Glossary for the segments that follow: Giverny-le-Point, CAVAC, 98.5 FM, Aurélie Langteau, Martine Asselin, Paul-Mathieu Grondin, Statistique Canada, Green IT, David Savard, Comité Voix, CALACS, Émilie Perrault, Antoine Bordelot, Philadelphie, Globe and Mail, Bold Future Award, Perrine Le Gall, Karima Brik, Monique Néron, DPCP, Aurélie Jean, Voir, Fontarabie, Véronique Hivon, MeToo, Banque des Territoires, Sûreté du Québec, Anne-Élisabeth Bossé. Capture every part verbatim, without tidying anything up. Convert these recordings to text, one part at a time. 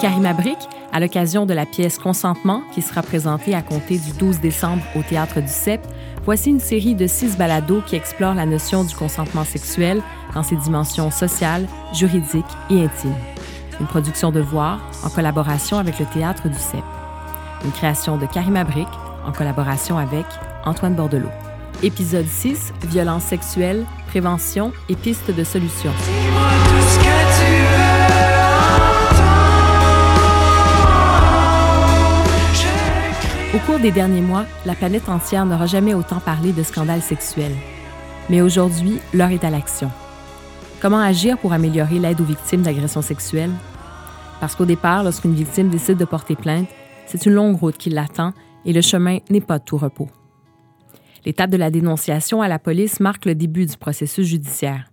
Karima Brik, à l'occasion de la pièce Consentement, qui sera présentée à compter du douze décembre au Théâtre du C E P, voici une série de six balados qui explorent la notion du consentement sexuel dans ses dimensions sociales, juridiques et intimes. Une production de Voir, en collaboration avec le Théâtre du C E P. Une création de Karima Brik, en collaboration avec Antoine Bordelot. Épisode six, violences sexuelles, prévention et pistes de solutions. Au cours des derniers mois, la planète entière n'aura jamais autant parlé de scandales sexuels. Mais aujourd'hui, l'heure est à l'action. Comment agir pour améliorer l'aide aux victimes d'agressions sexuelles? Parce qu'au départ, lorsqu'une victime décide de porter plainte, c'est une longue route qui l'attend et le chemin n'est pas de tout repos. L'étape de la dénonciation à la police marque le début du processus judiciaire.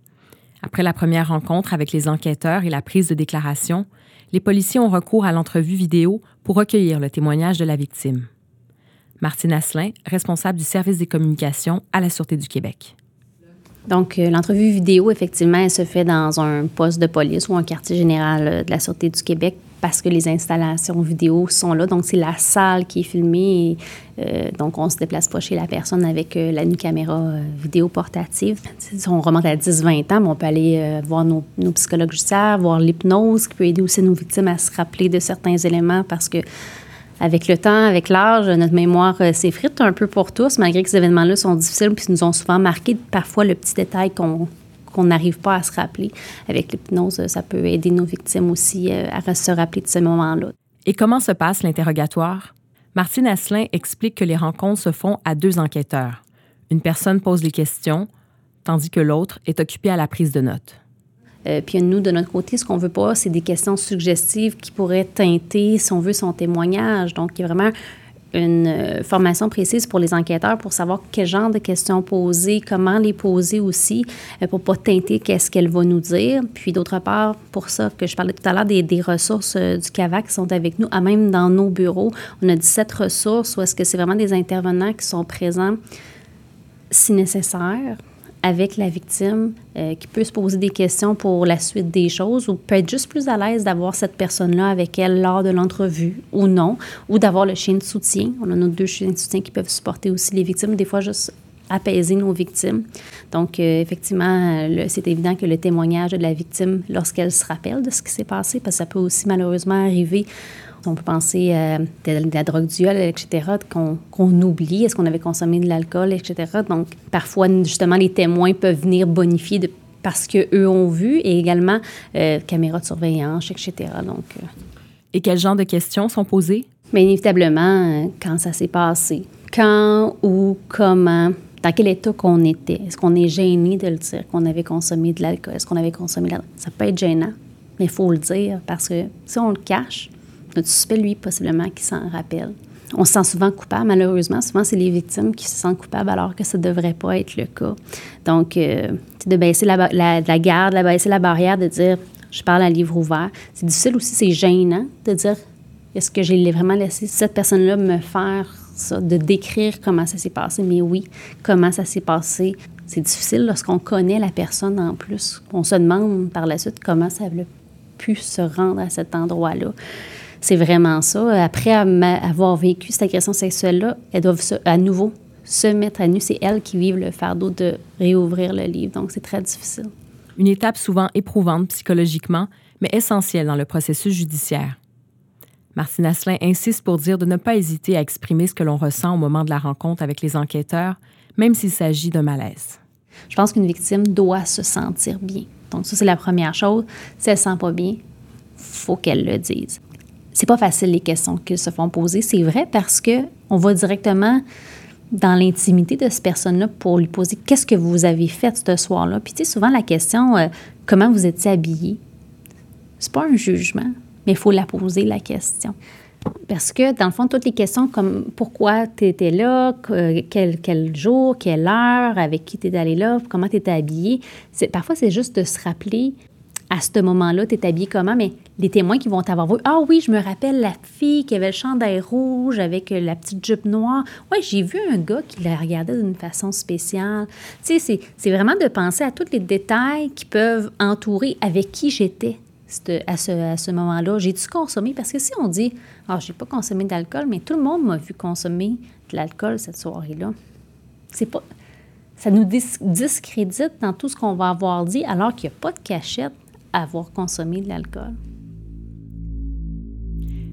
Après la première rencontre avec les enquêteurs et la prise de déclaration, les policiers ont recours à l'entrevue vidéo pour recueillir le témoignage de la victime. Martine Asselin, responsable du service des communications à la Sûreté du Québec. Donc, euh, l'entrevue vidéo, effectivement, elle se fait dans un poste de police ou un quartier général de la Sûreté du Québec parce que les installations vidéo sont là. Donc, c'est la salle qui est filmée. Et, euh, donc, on ne se déplace pas chez la personne avec euh, la nucaméra euh, vidéo portative. On remonte à dix à vingt ans, mais on peut aller euh, voir nos, nos psychologues judiciaires, voir l'hypnose qui peut aider aussi nos victimes à se rappeler de certains éléments parce que avec le temps, avec l'âge, notre mémoire euh, s'effrite un peu pour tous, malgré que ces événements-là sont difficiles puis nous ont souvent marqué parfois le petit détail qu'on qu'on n'arrive pas à se rappeler. Avec l'hypnose, ça peut aider nos victimes aussi euh, à se rappeler de ce moment-là. Et comment se passe l'interrogatoire? Martine Asselin explique que les rencontres se font à deux enquêteurs. Une personne pose les questions, tandis que l'autre est occupée à la prise de notes. Euh, puis nous, de notre côté, ce qu'on veut pas, c'est des questions suggestives qui pourraient teinter, si on veut, son témoignage. Donc, il y a vraiment une euh, formation précise pour les enquêteurs pour savoir quel genre de questions poser, comment les poser aussi, euh, pour pas teinter qu'est-ce qu'elle va nous dire. Puis d'autre part, pour ça, que je parlais tout à l'heure des, des ressources euh, du CAVAC qui sont avec nous, à même dans nos bureaux, on a dix-sept ressources où est-ce que c'est vraiment des intervenants qui sont présents si nécessaire avec la victime, euh, qui peut se poser des questions pour la suite des choses ou peut être juste plus à l'aise d'avoir cette personne-là avec elle lors de l'entrevue ou non, ou d'avoir le chien de soutien. On a nos deux chiens de soutien qui peuvent supporter aussi les victimes, des fois juste apaiser nos victimes. Donc, euh, effectivement, le, c'est évident que le témoignage de la victime, lorsqu'elle se rappelle de ce qui s'est passé, parce que ça peut aussi malheureusement arriver. On peut penser à euh, de, de la drogue, du viol, et cetera, qu'on, qu'on oublie, est-ce qu'on avait consommé de l'alcool, et cetera. Donc, parfois, justement, les témoins peuvent venir bonifier de, parce qu'eux ont vu, et également euh, caméras de surveillance, et cetera. Donc, euh. Et quel genre de questions sont posées? Bien, inévitablement, euh, quand ça s'est passé. Quand ou comment? Dans quel état qu'on était? Est-ce qu'on est gêné de le dire qu'on avait consommé de l'alcool? Est-ce qu'on avait consommé de l'alcool? Ça peut être gênant, mais il faut le dire parce que si on le cache, notre suspect, lui, possiblement, qui s'en rappelle. On se sent souvent coupable, malheureusement. Souvent, c'est les victimes qui se sentent coupables alors que ça ne devrait pas être le cas. Donc, euh, de baisser la, la, la garde, de baisser la barrière, de dire « je parle à livre ouvert ». C'est difficile aussi, c'est gênant de dire « est-ce que j'ai vraiment laissé cette personne-là me faire ça », de décrire comment ça s'est passé. Mais oui, comment ça s'est passé. C'est difficile lorsqu'on connaît la personne en plus. On se demande par la suite comment ça a pu se rendre à cet endroit-là. C'est vraiment ça. Après avoir vécu cette agression sexuelle-là, elles doivent se, à nouveau se mettre à nu. C'est elles qui vivent le fardeau de réouvrir le livre. Donc, c'est très difficile. Une étape souvent éprouvante psychologiquement, mais essentielle dans le processus judiciaire. Martine Asselin insiste pour dire de ne pas hésiter à exprimer ce que l'on ressent au moment de la rencontre avec les enquêteurs, même s'il s'agit d'un malaise. Je pense qu'une victime doit se sentir bien. Donc, ça, c'est la première chose. Si elle ne se sent pas bien, il faut qu'elle le dise. C'est pas facile, les questions qu'ils se font poser. C'est vrai parce qu'on va directement dans l'intimité de cette personne-là pour lui poser « qu'est-ce que vous avez fait ce soir-là? » Puis tu sais, souvent la question euh, « comment vous étiez habillé? » C'est pas un jugement, mais il faut la poser, la question. Parce que, dans le fond, toutes les questions comme « pourquoi tu étais là? Quel, quel jour? Quelle heure? Avec qui tu étais allé là? Comment tu étais habillé? » Parfois, c'est juste de se rappeler à ce moment-là, tu es habillé comment? Mais les témoins qui vont t'avoir vu, « ah oui, je me rappelle la fille qui avait le chandail rouge avec la petite jupe noire. Oui, j'ai vu un gars qui la regardait d'une façon spéciale. » Tu sais, c'est, c'est vraiment de penser à tous les détails qui peuvent entourer avec qui j'étais. à ce, à ce moment-là, j'ai dû consommer, parce que si on dit « Ah, j'ai pas consommé d'alcool », mais tout le monde m'a vu consommer de l'alcool cette soirée-là. C'est pas, ça nous dis- discrédite dans tout ce qu'on va avoir dit, alors qu'il n'y a pas de cachette à avoir consommé de l'alcool.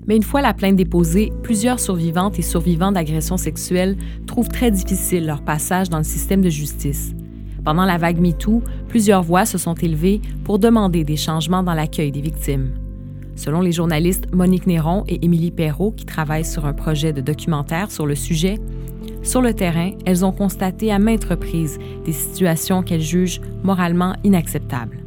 Mais une fois la plainte déposée, plusieurs survivantes et survivants d'agressions sexuelles trouvent très difficile leur passage dans le système de justice. Pendant la vague MeToo, plusieurs voix se sont élevées pour demander des changements dans l'accueil des victimes. Selon les journalistes Monique Néron et Émilie Perrault, qui travaillent sur un projet de documentaire sur le sujet, sur le terrain, elles ont constaté à maintes reprises des situations qu'elles jugent moralement inacceptables.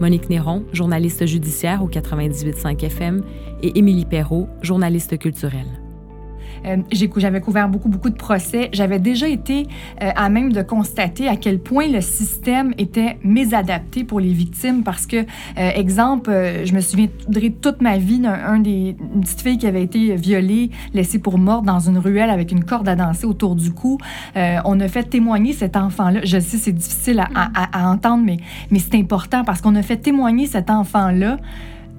Monique Néron, journaliste judiciaire au quatre-vingt-dix-huit virgule cinq F M, et Émilie Perrault, journaliste culturelle. Euh, j'ai, j'avais couvert beaucoup, beaucoup de procès. J'avais déjà été euh, à même de constater à quel point le système était mésadapté pour les victimes parce que, euh, exemple, euh, je me souviendrai toute ma vie d'un un des, une petite fille qui avait été violée, laissée pour morte dans une ruelle avec une corde à danser autour du cou. Euh, on a fait témoigner cet enfant-là. Je sais, c'est difficile à, à, à entendre, mais, mais c'est important parce qu'on a fait témoigner cet enfant-là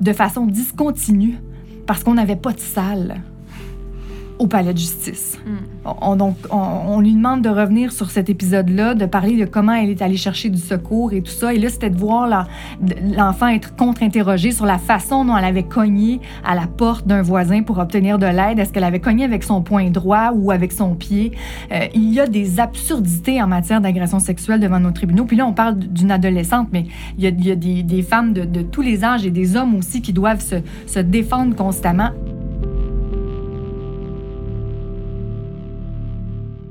de façon discontinue parce qu'on n'avait pas de salle au palais de justice. Mm. On, donc, on, on lui demande de revenir sur cet épisode-là, de parler de comment elle est allée chercher du secours et tout ça. Et là, c'était de voir la, de, l'enfant être contre-interrogé sur la façon dont elle avait cogné à la porte d'un voisin pour obtenir de l'aide. Est-ce qu'elle avait cogné avec son poing droit ou avec son pied? Euh, il y a des absurdités en matière d'agression sexuelle devant nos tribunaux. Puis là, on parle d'une adolescente, mais il y a, il y a des, des femmes de, de tous les âges et des hommes aussi qui doivent se, se défendre constamment.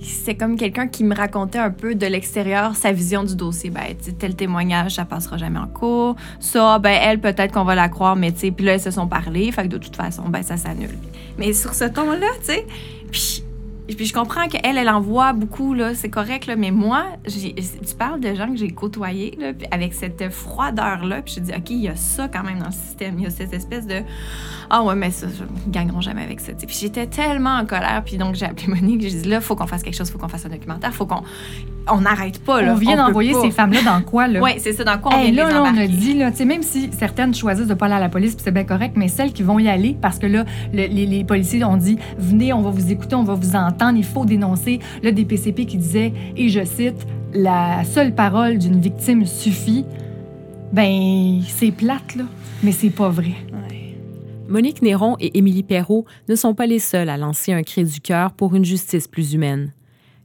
C'est comme quelqu'un qui me racontait un peu de l'extérieur sa vision du dossier. Ben, tel témoignage, ça passera jamais en cours. Ça, ben, elle, peut-être qu'on va la croire, mais tu sais, puis là, elles se sont parlé, fait que de toute façon, ben, ça s'annule. Mais sur ce ton-là, tu sais, puis, puis je comprends qu'elle, elle en voit beaucoup, là, c'est correct, là, mais moi, j'ai, tu parles de gens que j'ai côtoyés, là, puis avec cette froideur-là, puis je dis, OK, il y a ça quand même dans le système. Il y a cette espèce de Ah ouais, mais ça, ils gagneront jamais avec ça. T'sais. Puis j'étais tellement en colère. Puis donc, j'ai appelé Monique. J'ai dit, là, faut qu'on fasse quelque chose. Faut qu'on fasse un documentaire. Faut qu'on... On n'arrête pas, là. On vient on d'envoyer ces femmes-là dans quoi, là? Oui, c'est ça, dans quoi on hey, vient là, de les embarquer. Là, on a dit, là, tu sais, même si certaines choisissent de pas aller à la police, puis c'est bien correct, mais celles qui vont y aller, parce que là, le, les, les policiers ont dit, venez, on va vous écouter, on va vous entendre, il faut dénoncer. Le D P C P qui disait, et je cite, la seule parole d'une victime suffit. Ben, c'est plate, là, mais c'est pas vrai. Monique Néron et Émilie Perrault ne sont pas les seules à lancer un cri du cœur pour une justice plus humaine.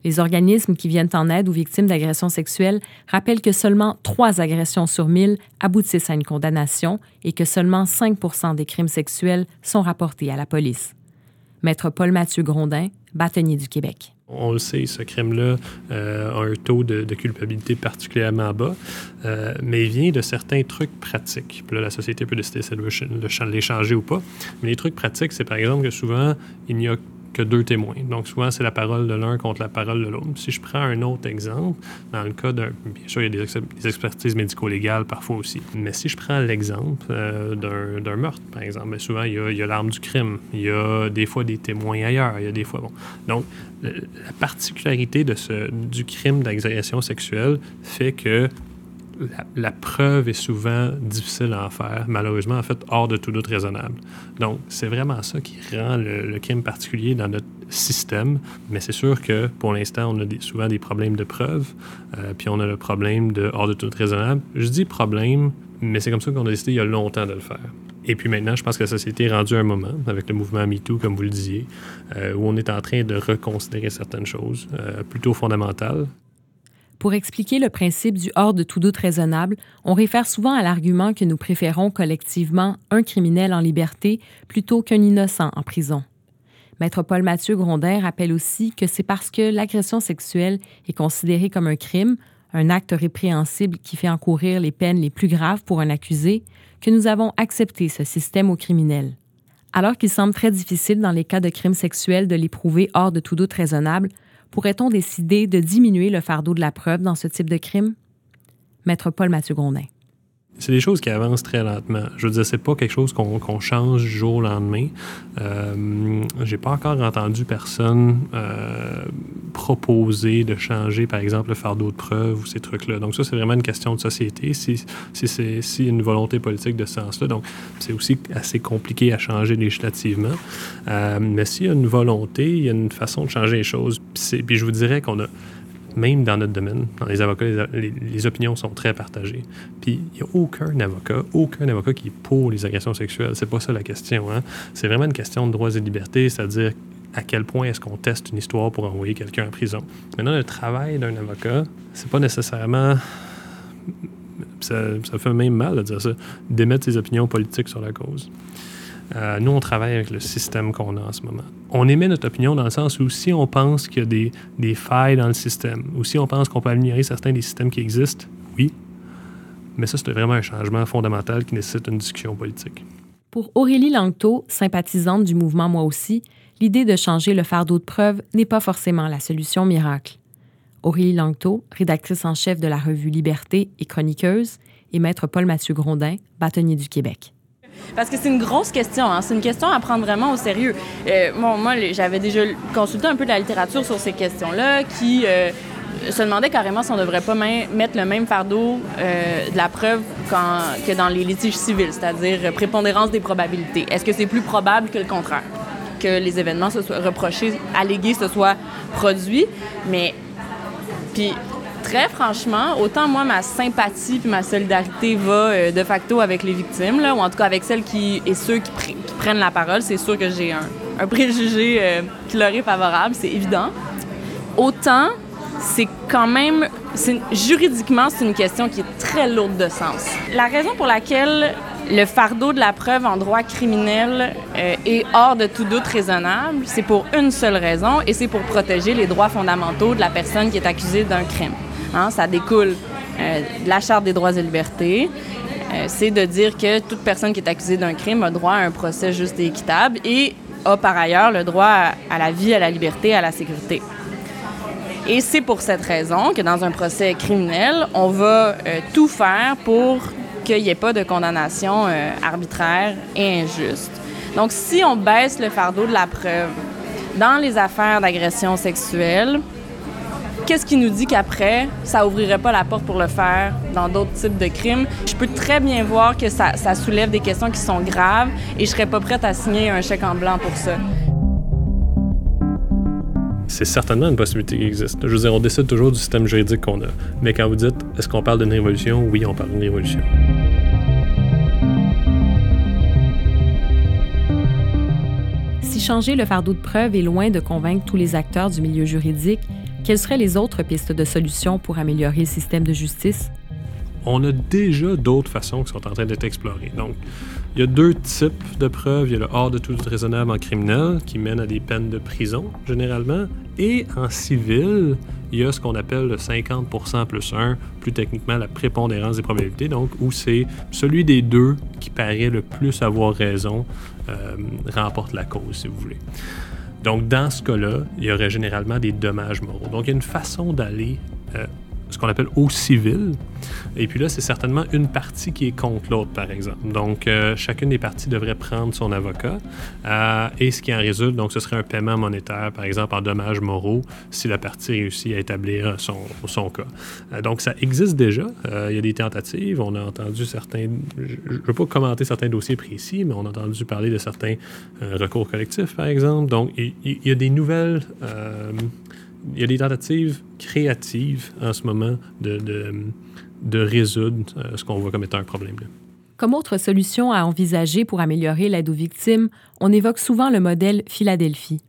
Les organismes qui viennent en aide aux victimes d'agressions sexuelles rappellent que seulement trois agressions sur mille aboutissent à une condamnation et que seulement cinq pour cent des crimes sexuels sont rapportés à la police. Maître Paul-Mathieu Grondin, bâtonnier du Québec. On le sait, ce crime-là euh, a un taux de, de culpabilité particulièrement bas, euh, mais il vient de certains trucs pratiques. Puis là, la société peut décider si elle veut les changer ou pas. Mais les trucs pratiques, c'est par exemple que souvent, il n'y a que deux témoins. Donc, souvent, c'est la parole de l'un contre la parole de l'autre. Si je prends un autre exemple, dans le cas d'un... Bien sûr, il y a des, des expertises médico-légales parfois aussi. Mais si je prends l'exemple euh, d'un, d'un meurtre, par exemple, bien souvent, il y a, il y a l'arme du crime. Il y a des fois des témoins ailleurs. Il y a des fois... Bon. Donc, la particularité de ce, du crime d'agression sexuelle fait que La, la preuve est souvent difficile à en faire, malheureusement, en fait, hors de tout doute raisonnable. Donc, c'est vraiment ça qui rend le, le crime particulier dans notre système, mais c'est sûr que, pour l'instant, on a des, souvent des problèmes de preuve, euh, puis on a le problème de hors de tout doute raisonnable. Je dis problème, mais c'est comme ça qu'on a décidé il y a longtemps de le faire. Et puis maintenant, je pense que la société est rendue à un moment, avec le mouvement MeToo, comme vous le disiez, euh, où on est en train de reconsidérer certaines choses, euh, plutôt fondamentales. Pour expliquer le principe du hors de tout doute raisonnable, on réfère souvent à l'argument que nous préférons collectivement un criminel en liberté plutôt qu'un innocent en prison. Maître Paul-Mathieu Grondin rappelle aussi que c'est parce que l'agression sexuelle est considérée comme un crime, un acte répréhensible qui fait encourir les peines les plus graves pour un accusé, que nous avons accepté ce système aux criminels. Alors qu'il semble très difficile dans les cas de crimes sexuels de les prouver hors de tout doute raisonnable, pourrait-on décider de diminuer le fardeau de la preuve dans ce type de crime? Maître Paul-Mathieu Grondin. c'est des choses qui avancent très lentement. Je veux dire, c'est pas quelque chose qu'on, qu'on change du jour au lendemain. Euh, j'ai pas encore entendu personne euh, proposer de changer, par exemple, le fardeau de preuve ou ces trucs-là. Donc ça, c'est vraiment une question de société, si, si c'est si une volonté politique de ce sens-là. Donc c'est aussi assez compliqué à changer législativement. Euh, mais s'il y a une volonté, il y a une façon de changer les choses. Puis, c'est, puis je vous dirais qu'on a... Même dans notre domaine, dans les avocats, les, les, les opinions sont très partagées. Puis, il n'y a aucun avocat, aucun avocat qui est pour les agressions sexuelles. C'est pas ça la question, hein? C'est vraiment une question de droits et libertés, c'est-à-dire à quel point est-ce qu'on teste une histoire pour envoyer quelqu'un en prison. Maintenant, le travail d'un avocat, c'est pas nécessairement... Ça, ça fait même mal de dire ça, d'émettre ses opinions politiques sur la cause. Euh, nous, on travaille avec le système qu'on a en ce moment. On émet notre opinion dans le sens où si on pense qu'il y a des, des failles dans le système, ou si on pense qu'on peut améliorer certains des systèmes qui existent, oui, mais ça, c'est vraiment un changement fondamental qui nécessite une discussion politique. Pour Aurélie Langteau, sympathisante du mouvement Moi aussi, l'idée de changer le fardeau de preuve n'est pas forcément la solution miracle. Aurélie Langteau, rédactrice en chef de la revue Liberté et chroniqueuse, et maître Paul-Mathieu Grondin, bâtonnier du Québec. Parce que c'est une grosse question, hein? C'est une question à prendre vraiment au sérieux. Euh, bon, moi, j'avais déjà consulté un peu de la littérature sur ces questions-là, qui euh, se demandait carrément si on ne devrait pas main- mettre le même fardeau euh, de la preuve quand, que dans les litiges civils, c'est-à-dire prépondérance des probabilités. Est-ce que c'est plus probable que le contraire, que les événements se soient reprochés, allégués, se soient produits? Mais, puis... Très franchement, autant moi, ma sympathie puis ma solidarité va euh, de facto avec les victimes, là, ou en tout cas avec celles qui, et ceux qui, pr- qui prennent la parole. C'est sûr que j'ai un, un préjugé euh, qui leur est favorable, c'est évident. Autant, c'est quand même... C'est, juridiquement, c'est une question qui est très lourde de sens. La raison pour laquelle le fardeau de la preuve en droit criminel euh, est hors de tout doute raisonnable, c'est pour une seule raison, et c'est pour protéger les droits fondamentaux de la personne qui est accusée d'un crime. Hein, ça découle euh, de la Charte des droits et libertés. Euh, c'est de dire que toute personne qui est accusée d'un crime a droit à un procès juste et équitable et a par ailleurs le droit à, à la vie, à la liberté, à la sécurité. Et c'est pour cette raison que dans un procès criminel, on va euh, tout faire pour qu'il n'y ait pas de condamnation euh, arbitraire et injuste. Donc, si on baisse le fardeau de la preuve dans les affaires d'agression sexuelle, qu'est-ce qui nous dit qu'après, ça ouvrirait pas la porte pour le faire dans d'autres types de crimes? Je peux très bien voir que ça, ça soulève des questions qui sont graves et je serais pas prête à signer un chèque en blanc pour ça. C'est certainement une possibilité qui existe. Je veux dire, on décide toujours du système juridique qu'on a. Mais quand vous dites, est-ce qu'on parle d'une révolution? Oui, on parle d'une révolution. Si changer le fardeau de preuve est loin de convaincre tous les acteurs du milieu juridique, quelles seraient les autres pistes de solutions pour améliorer le système de justice? On a déjà d'autres façons qui sont en train d'être explorées. Donc, il y a deux types de preuves. Il y a le hors de tout doute raisonnable en criminel, qui mène à des peines de prison, généralement. Et en civil, il y a ce qu'on appelle le cinquante pour cent plus un, plus techniquement la prépondérance des probabilités, donc où c'est celui des deux qui paraît le plus avoir raison, euh, remporte la cause, si vous voulez. Donc, dans ce cas-là, il y aurait généralement des dommages moraux. Donc, il y a une façon d'aller, euh, ce qu'on appelle au civil. Et puis là, c'est certainement une partie qui est contre l'autre, par exemple. Donc, euh, chacune des parties devrait prendre son avocat. Euh, et ce qui en résulte, donc, ce serait un paiement monétaire, par exemple, en dommages moraux, si la partie réussit à établir son, son cas. Euh, donc, ça existe déjà. Euh, il y a des tentatives. On a entendu certains... Je ne veux pas commenter certains dossiers précis, mais on a entendu parler de certains euh, recours collectifs, par exemple. Donc, il y, y, y a des nouvelles... Euh, Il y a des tentatives créatives en ce moment de, de, de résoudre ce qu'on voit comme étant un problème. Comme autre solution à envisager pour améliorer l'aide aux victimes, on évoque souvent le modèle Philadelphie.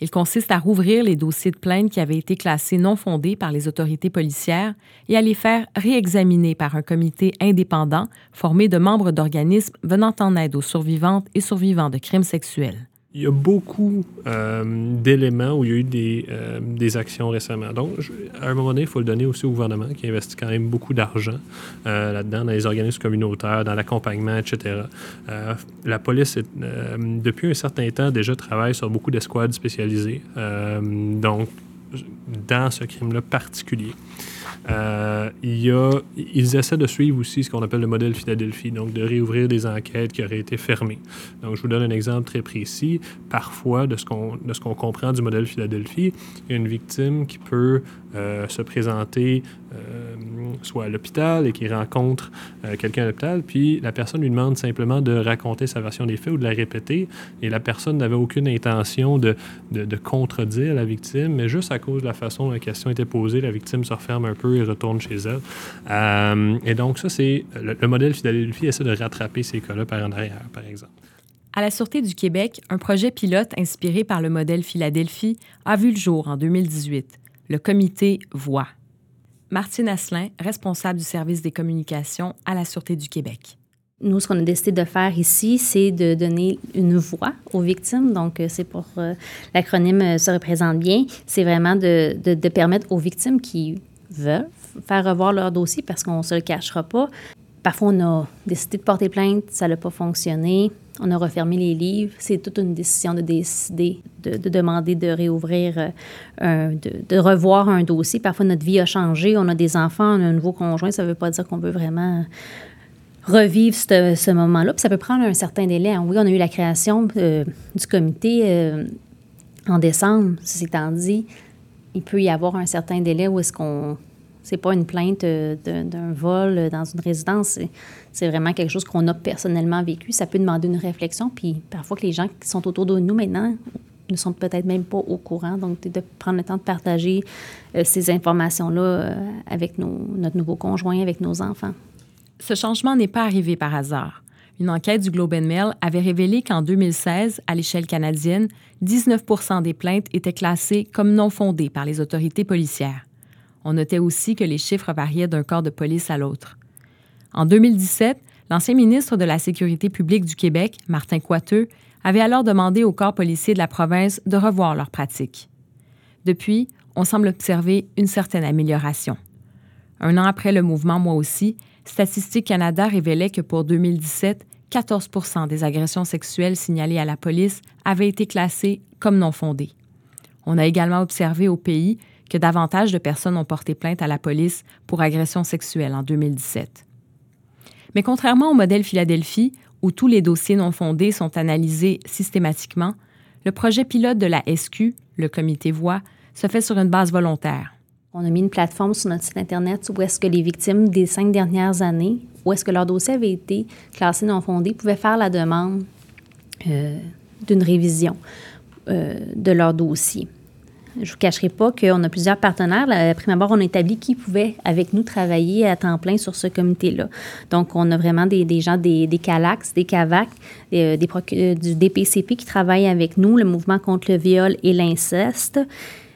Il consiste à rouvrir les dossiers de plainte qui avaient été classés non fondés par les autorités policières et à les faire réexaminer par un comité indépendant formé de membres d'organismes venant en aide aux survivantes et survivants de crimes sexuels. Il y a beaucoup euh, d'éléments où il y a eu des, euh, des actions récemment. Donc, je, à un moment donné, il faut le donner aussi au gouvernement qui investit quand même beaucoup d'argent euh, là-dedans, dans les organismes communautaires, dans l'accompagnement, et cetera. Euh, la police, est, euh, depuis un certain temps, déjà travaille sur beaucoup d'escouades spécialisées, euh, donc dans ce crime-là particulier. Euh, y a, ils essaient de suivre aussi ce qu'on appelle le modèle Philadelphie, donc de réouvrir des enquêtes qui auraient été fermées. Donc, je vous donne un exemple très précis. Parfois, de ce qu'on, de ce qu'on comprend du modèle Philadelphie, il y a une victime qui peut euh, se présenter euh, soit à l'hôpital et qui rencontre euh, quelqu'un à l'hôpital, puis la personne lui demande simplement de raconter sa version des faits ou de la répéter, et la personne n'avait aucune intention de, de, de contredire la victime, mais juste à cause de la façon dont la question était posée, la victime se referme un peu et retourne chez elle. Euh, et donc, ça, c'est... Le, le modèle Philadelphie essaie de rattraper ces cas-là par en arrière, par exemple. À la Sûreté du Québec, un projet pilote inspiré par le modèle Philadelphie a vu le jour en deux mille dix-huit, le Comité Voix. Martine Asselin, responsable du service des communications à la Sûreté du Québec. Nous, ce qu'on a décidé de faire ici, c'est de donner une voix aux victimes. Donc, c'est pour... Euh, l'acronyme euh, se représente bien. C'est vraiment de, de, de permettre aux victimes qui... veulent faire revoir leur dossier parce qu'on ne se le cachera pas. Parfois, on a décidé de porter plainte, ça n'a pas fonctionné, on a refermé les livres. C'est toute une décision de décider, de, de demander de réouvrir, un, de, de revoir un dossier. Parfois, notre vie a changé, on a des enfants, on a un nouveau conjoint, ça ne veut pas dire qu'on peut vraiment... revivre ce, ce moment-là. Puis ça peut prendre un certain délai. Oui, on a eu la création euh, du comité euh, en décembre, ceci étant dit. Il peut y avoir un certain délai où est-ce qu'on... C'est pas une plainte d'un, d'un vol dans une résidence. C'est, c'est vraiment quelque chose qu'on a personnellement vécu. Ça peut demander une réflexion. Puis parfois que les gens qui sont autour de nous maintenant ne sont peut-être même pas au courant. Donc, de prendre le temps de partager euh, ces informations-là euh, avec nos, notre nouveau conjoint, avec nos enfants. Ce changement n'est pas arrivé par hasard. Une enquête du Globe and Mail avait révélé qu'en deux mille seize, à l'échelle canadienne, dix-neuf pour cent des plaintes étaient classées comme non fondées par les autorités policières. On notait aussi que les chiffres variaient d'un corps de police à l'autre. En deux mille dix-sept, l'ancien ministre de la Sécurité publique du Québec, Martin Coiteux, avait alors demandé aux corps policiers de la province de revoir leurs pratiques. Depuis, on semble observer une certaine amélioration. Un an après le mouvement « Moi aussi », Statistique Canada révélait que pour deux mille dix-sept, quatorze pour cent des agressions sexuelles signalées à la police avaient été classées comme non fondées. On a également observé au pays que davantage de personnes ont porté plainte à la police pour agressions sexuelles en deux mille dix-sept. Mais contrairement au modèle Philadelphie, où tous les dossiers non fondés sont analysés systématiquement, le projet pilote de la S Q, le Comité Voix, se fait sur une base volontaire. On a mis une plateforme sur notre site Internet où est-ce que les victimes des cinq dernières années, où est-ce que leur dossier avait été classé non fondé, pouvaient faire la demande euh, d'une révision euh, de leur dossier. Je ne vous cacherai pas qu'on a plusieurs partenaires. Après d'abord, on a établi qui pouvait, avec nous, travailler à temps plein sur ce comité-là. Donc, on a vraiment des, des gens des, des CALACS, des CAVAC, des, des proc- du D P C P qui travaillent avec nous, le Mouvement contre le viol et l'inceste,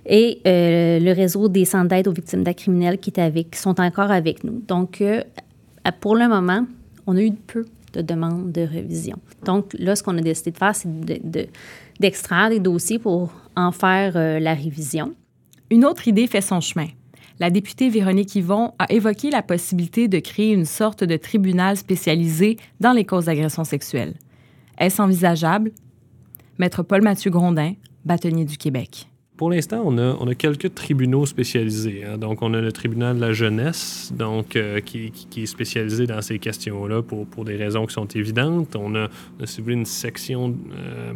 et euh, le réseau des centres d'aide aux victimes d'actes criminels qui, est avec, qui sont encore avec nous. Donc, euh, pour le moment, on a eu peu de demandes de révision. Donc, là, ce qu'on a décidé de faire, c'est de, de, d'extraire des dossiers pour en faire euh, la révision. Une autre idée fait son chemin. La députée Véronique Hivon a évoqué la possibilité de créer une sorte de tribunal spécialisé dans les causes d'agression sexuelle. Est-ce envisageable? Maître Paul-Mathieu Grondin, bâtonnier du Québec. Pour l'instant, on a, on a quelques tribunaux spécialisés. Hein. Donc, on a le tribunal de la jeunesse, donc euh, qui, qui, qui est spécialisé dans ces questions-là pour, pour des raisons qui sont évidentes. On a, on a si vous voulez, une section euh,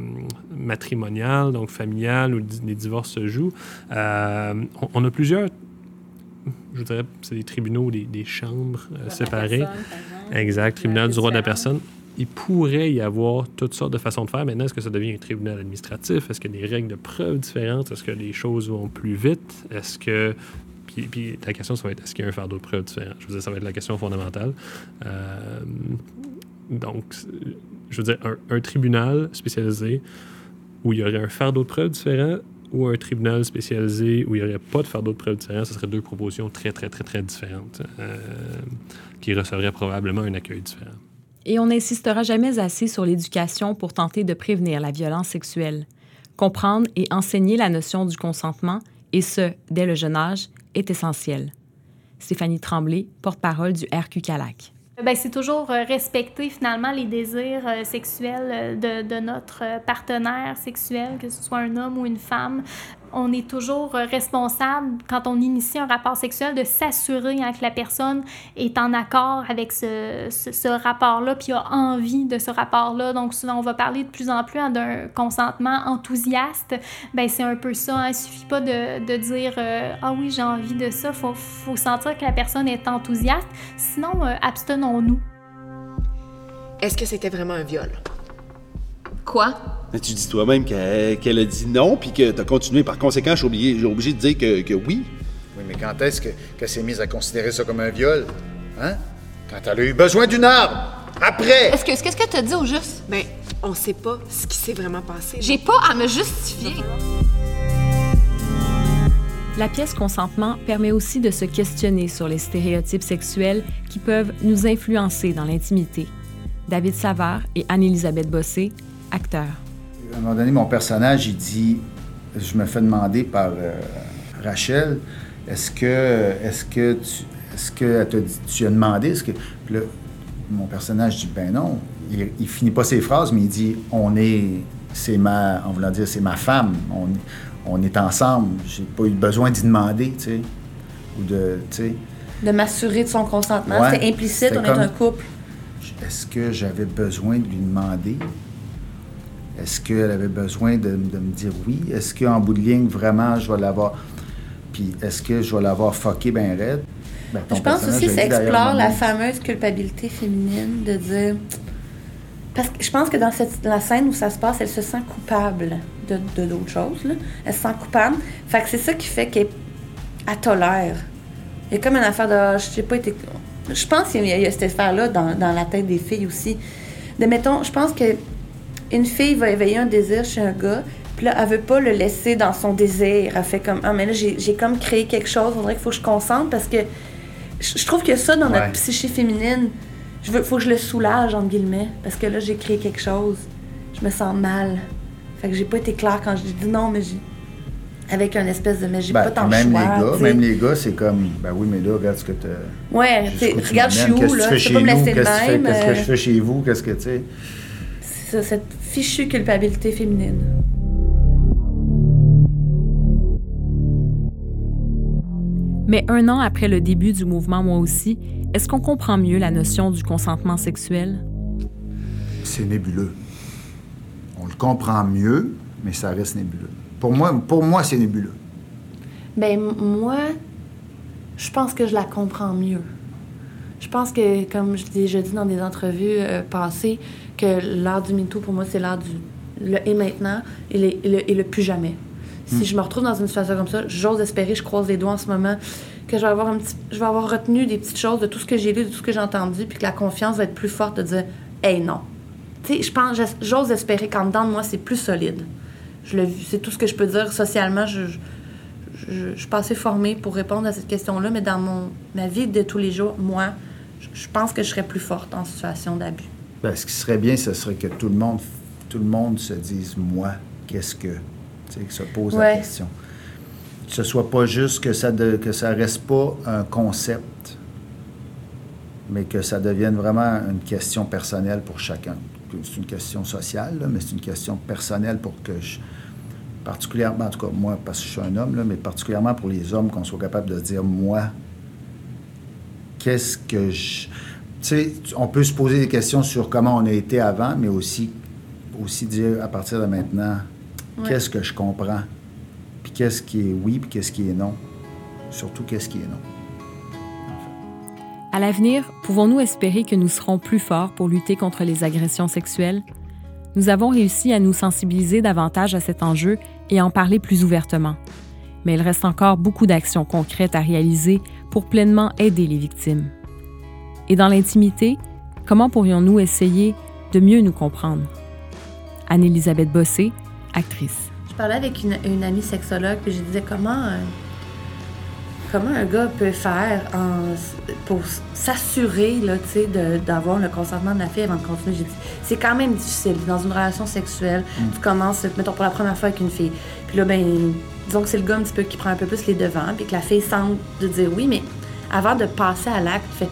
matrimoniale, donc familiale, où les divorces se jouent. Euh, on, on a plusieurs... Je dirais c'est des tribunaux, des, des chambres euh, séparées. Exact, tribunal du droit de la personne. Il pourrait y avoir toutes sortes de façons de faire. Maintenant, est-ce que ça devient un tribunal administratif? Est-ce qu'il y a des règles de preuve différentes? Est-ce que les choses vont plus vite? Est-ce que... Puis, puis la question, ça va être, est-ce qu'il y a un fardeau de preuve différent? Je veux dire, ça va être la question fondamentale. Euh, donc, je veux dire, un, un tribunal spécialisé où il y aurait un fardeau de preuve différent ou un tribunal spécialisé où il n'y aurait pas de fardeau de preuve différent, ce seraient deux propositions très, très, très, très différentes euh, qui recevraient probablement un accueil différent. Et on n'insistera jamais assez sur l'éducation pour tenter de prévenir la violence sexuelle. Comprendre et enseigner la notion du consentement, et ce, dès le jeune âge, est essentiel. Stéphanie Tremblay, porte-parole du R Q CALAC. Bien, c'est toujours respecter finalement les désirs sexuels de, de notre partenaire sexuel, que ce soit un homme ou une femme. on est toujours responsable, quand on initie un rapport sexuel, de s'assurer hein, que la personne est en accord avec ce, ce, ce rapport-là, puis a envie de ce rapport-là. Donc, souvent, on va parler de plus en plus hein, d'un consentement enthousiaste. Bien, c'est un peu ça. Hein. Il ne suffit pas de, de dire euh, « Ah oui, j'ai envie de ça ». Il faut, faut sentir que la personne est enthousiaste. Sinon, euh, abstenons-nous. Est-ce que c'était vraiment un viol? Quoi? Mais tu dis toi-même qu'elle, qu'elle a dit non, puis que t'as continué. Par conséquent, je suis obligé, obligé de dire que, que oui. Oui, mais quand est-ce que, qu'elle s'est mise à considérer ça comme un viol? Hein? Quand elle a eu besoin d'une arme! Après! Est-ce que, est-ce que t'as dit au juste? Ben, on sait pas ce qui s'est vraiment passé. J'ai pas à me justifier. La pièce Consentement permet aussi de se questionner sur les stéréotypes sexuels qui peuvent nous influencer dans l'intimité. David Savard et Anne-Élisabeth Bossé, acteurs. À un moment donné, mon personnage, il dit, je me fais demander par euh, Rachel, est-ce que, est-ce que tu, est-ce que elle te dit, tu as demandé, est-ce que, puis là, mon personnage dit, ben non, il, il finit pas ses phrases, mais il dit, on est, c'est ma, en voulant dire, c'est ma femme, on, on est ensemble, j'ai pas eu besoin d'y demander, tu sais, ou de, tu sais. De m'assurer de son consentement, ouais, c'était implicite, c'était on comme, est un couple. Est-ce que j'avais besoin de lui demander? Est-ce qu'elle avait besoin de, de me dire oui? Est-ce qu'en bout de ligne, vraiment, je vais l'avoir... Puis est-ce que je vais l'avoir fucké ben raide? Ben, je pense aussi que ça explore la fameuse culpabilité féminine de dire... Parce que je pense que dans, cette, dans la scène où ça se passe, elle se sent coupable de, de, d'autres choses. Là. Elle se sent coupable. Fait que c'est ça qui fait qu'elle tolère. Il y a comme une affaire de... Je sais pas été... Je pense qu'il y a, il y a cette affaire-là dans, dans la tête des filles aussi. De, mettons, je pense que... Une fille va éveiller un désir chez un gars, puis là, elle veut pas le laisser dans son désir. Elle fait comme « Ah, mais là, j'ai, j'ai comme créé quelque chose, on dirait qu'il faut que je concentre, parce que je, je trouve qu'il y a ça dans ouais. notre psyché féminine. Je veux, faut que je le soulage, entre guillemets, parce que là, j'ai créé quelque chose. Je me sens mal. Fait que j'ai pas été claire quand j'ai dit non, mais j'ai... Avec une espèce de « mais j'ai ben, pas tant de choix ». Les gars, même les gars, c'est comme « ben oui, mais là, regarde ce que t'as... » Ouais, regarde, je suis où, là, je peux pas me laisser de même. Qu'est-ce que je fais chez vous, qu'est-ce que, tu sais... cette fichue culpabilité féminine. Mais un an après le début du mouvement Moi aussi, est-ce qu'on comprend mieux la notion du consentement sexuel? C'est nébuleux. On le comprend mieux, mais ça reste nébuleux. Pour moi, pour moi c'est nébuleux. Bien, moi, je pense que je la comprends mieux. Je pense que, comme je l'ai déjà dit dans des entrevues euh, passées, que l'art du MeToo, pour moi, c'est l'art du le et maintenant et le, et le, et le plus jamais. Si mm. je me retrouve dans une situation comme ça, j'ose espérer, je croise les doigts en ce moment, que je vais avoir un petit, je vais avoir retenu des petites choses de tout ce que j'ai lu, de tout ce que j'ai entendu, puis que la confiance va être plus forte de dire « Hey, non ». Tu sais, je pense, j'ose espérer qu'en dedans de moi, c'est plus solide. Je le, c'est tout ce que je peux dire socialement. Je, je, je, je suis pas assez formée pour répondre à cette question-là, mais dans mon, ma vie de tous les jours, moi, je, je pense que je serais plus forte en situation d'abus. Ben, ce qui serait bien, ce serait que tout le monde, tout le monde se dise « moi, qu'est-ce que... » Tu sais, que se pose ouais. la question. Que ce soit pas juste que ça de, que ça reste pas un concept, mais que ça devienne vraiment une question personnelle pour chacun. C'est une question sociale, là, mais c'est une question personnelle pour que je... Particulièrement, en tout cas, moi, parce que je suis un homme, là, mais particulièrement pour les hommes, qu'on soit capable de dire « moi, qu'est-ce que je... » Tu sais, on peut se poser des questions sur comment on a été avant, mais aussi, aussi dire à partir de maintenant, ouais. qu'est-ce que je comprends, puis qu'est-ce qui est oui, puis qu'est-ce qui est non. Surtout, qu'est-ce qui est non. Enfin. À l'avenir, pouvons-nous espérer que nous serons plus forts pour lutter contre les agressions sexuelles? Nous avons réussi à nous sensibiliser davantage à cet enjeu et à en parler plus ouvertement. Mais il reste encore beaucoup d'actions concrètes à réaliser pour pleinement aider les victimes. Et dans l'intimité, comment pourrions-nous essayer de mieux nous comprendre? Anne-Élisabeth Bossé, actrice. Je parlais avec une, une amie sexologue, puis je disais comment, euh, comment un gars peut faire en, pour s'assurer là, de, d'avoir le consentement de la fille avant de continuer. J'ai dit, c'est quand même difficile. Dans une relation sexuelle, mm. tu commences, mettons, pour la première fois avec une fille. Puis là, ben, disons que c'est le gars un petit peu qui prend un peu plus les devants, puis que la fille semble de dire oui, mais avant de passer à l'acte, fait...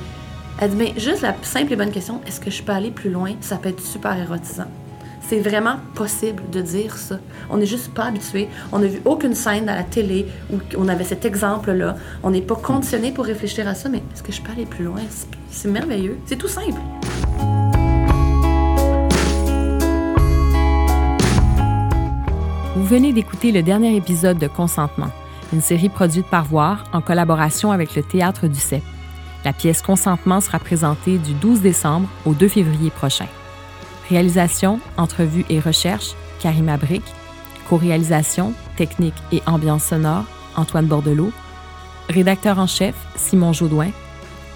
Elle dit, mais juste la simple et bonne question, est-ce que je peux aller plus loin? Ça peut être super érotisant. C'est vraiment possible de dire ça. On n'est juste pas habitué. On n'a vu aucune scène à la télé où on avait cet exemple-là. On n'est pas conditionné pour réfléchir à ça, mais est-ce que je peux aller plus loin? C'est, c'est merveilleux. C'est tout simple. Vous venez d'écouter le dernier épisode de Consentement, une série produite par Voir en collaboration avec le Théâtre du C E P. La pièce Consentement sera présentée du douze décembre au deux février prochain. Réalisation, entrevue et recherche, Karima Brik. Co-réalisation, technique et ambiance sonore, Antoine Bordelot. Rédacteur en chef, Simon Jaudoin.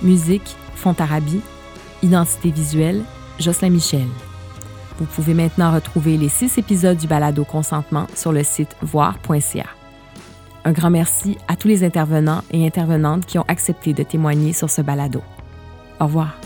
Musique, Fontarabie. Identité visuelle, Jocelyn Michel. Vous pouvez maintenant retrouver les six épisodes du balado Consentement sur le site voir point c a. Un grand merci à tous les intervenants et intervenantes qui ont accepté de témoigner sur ce balado. Au revoir.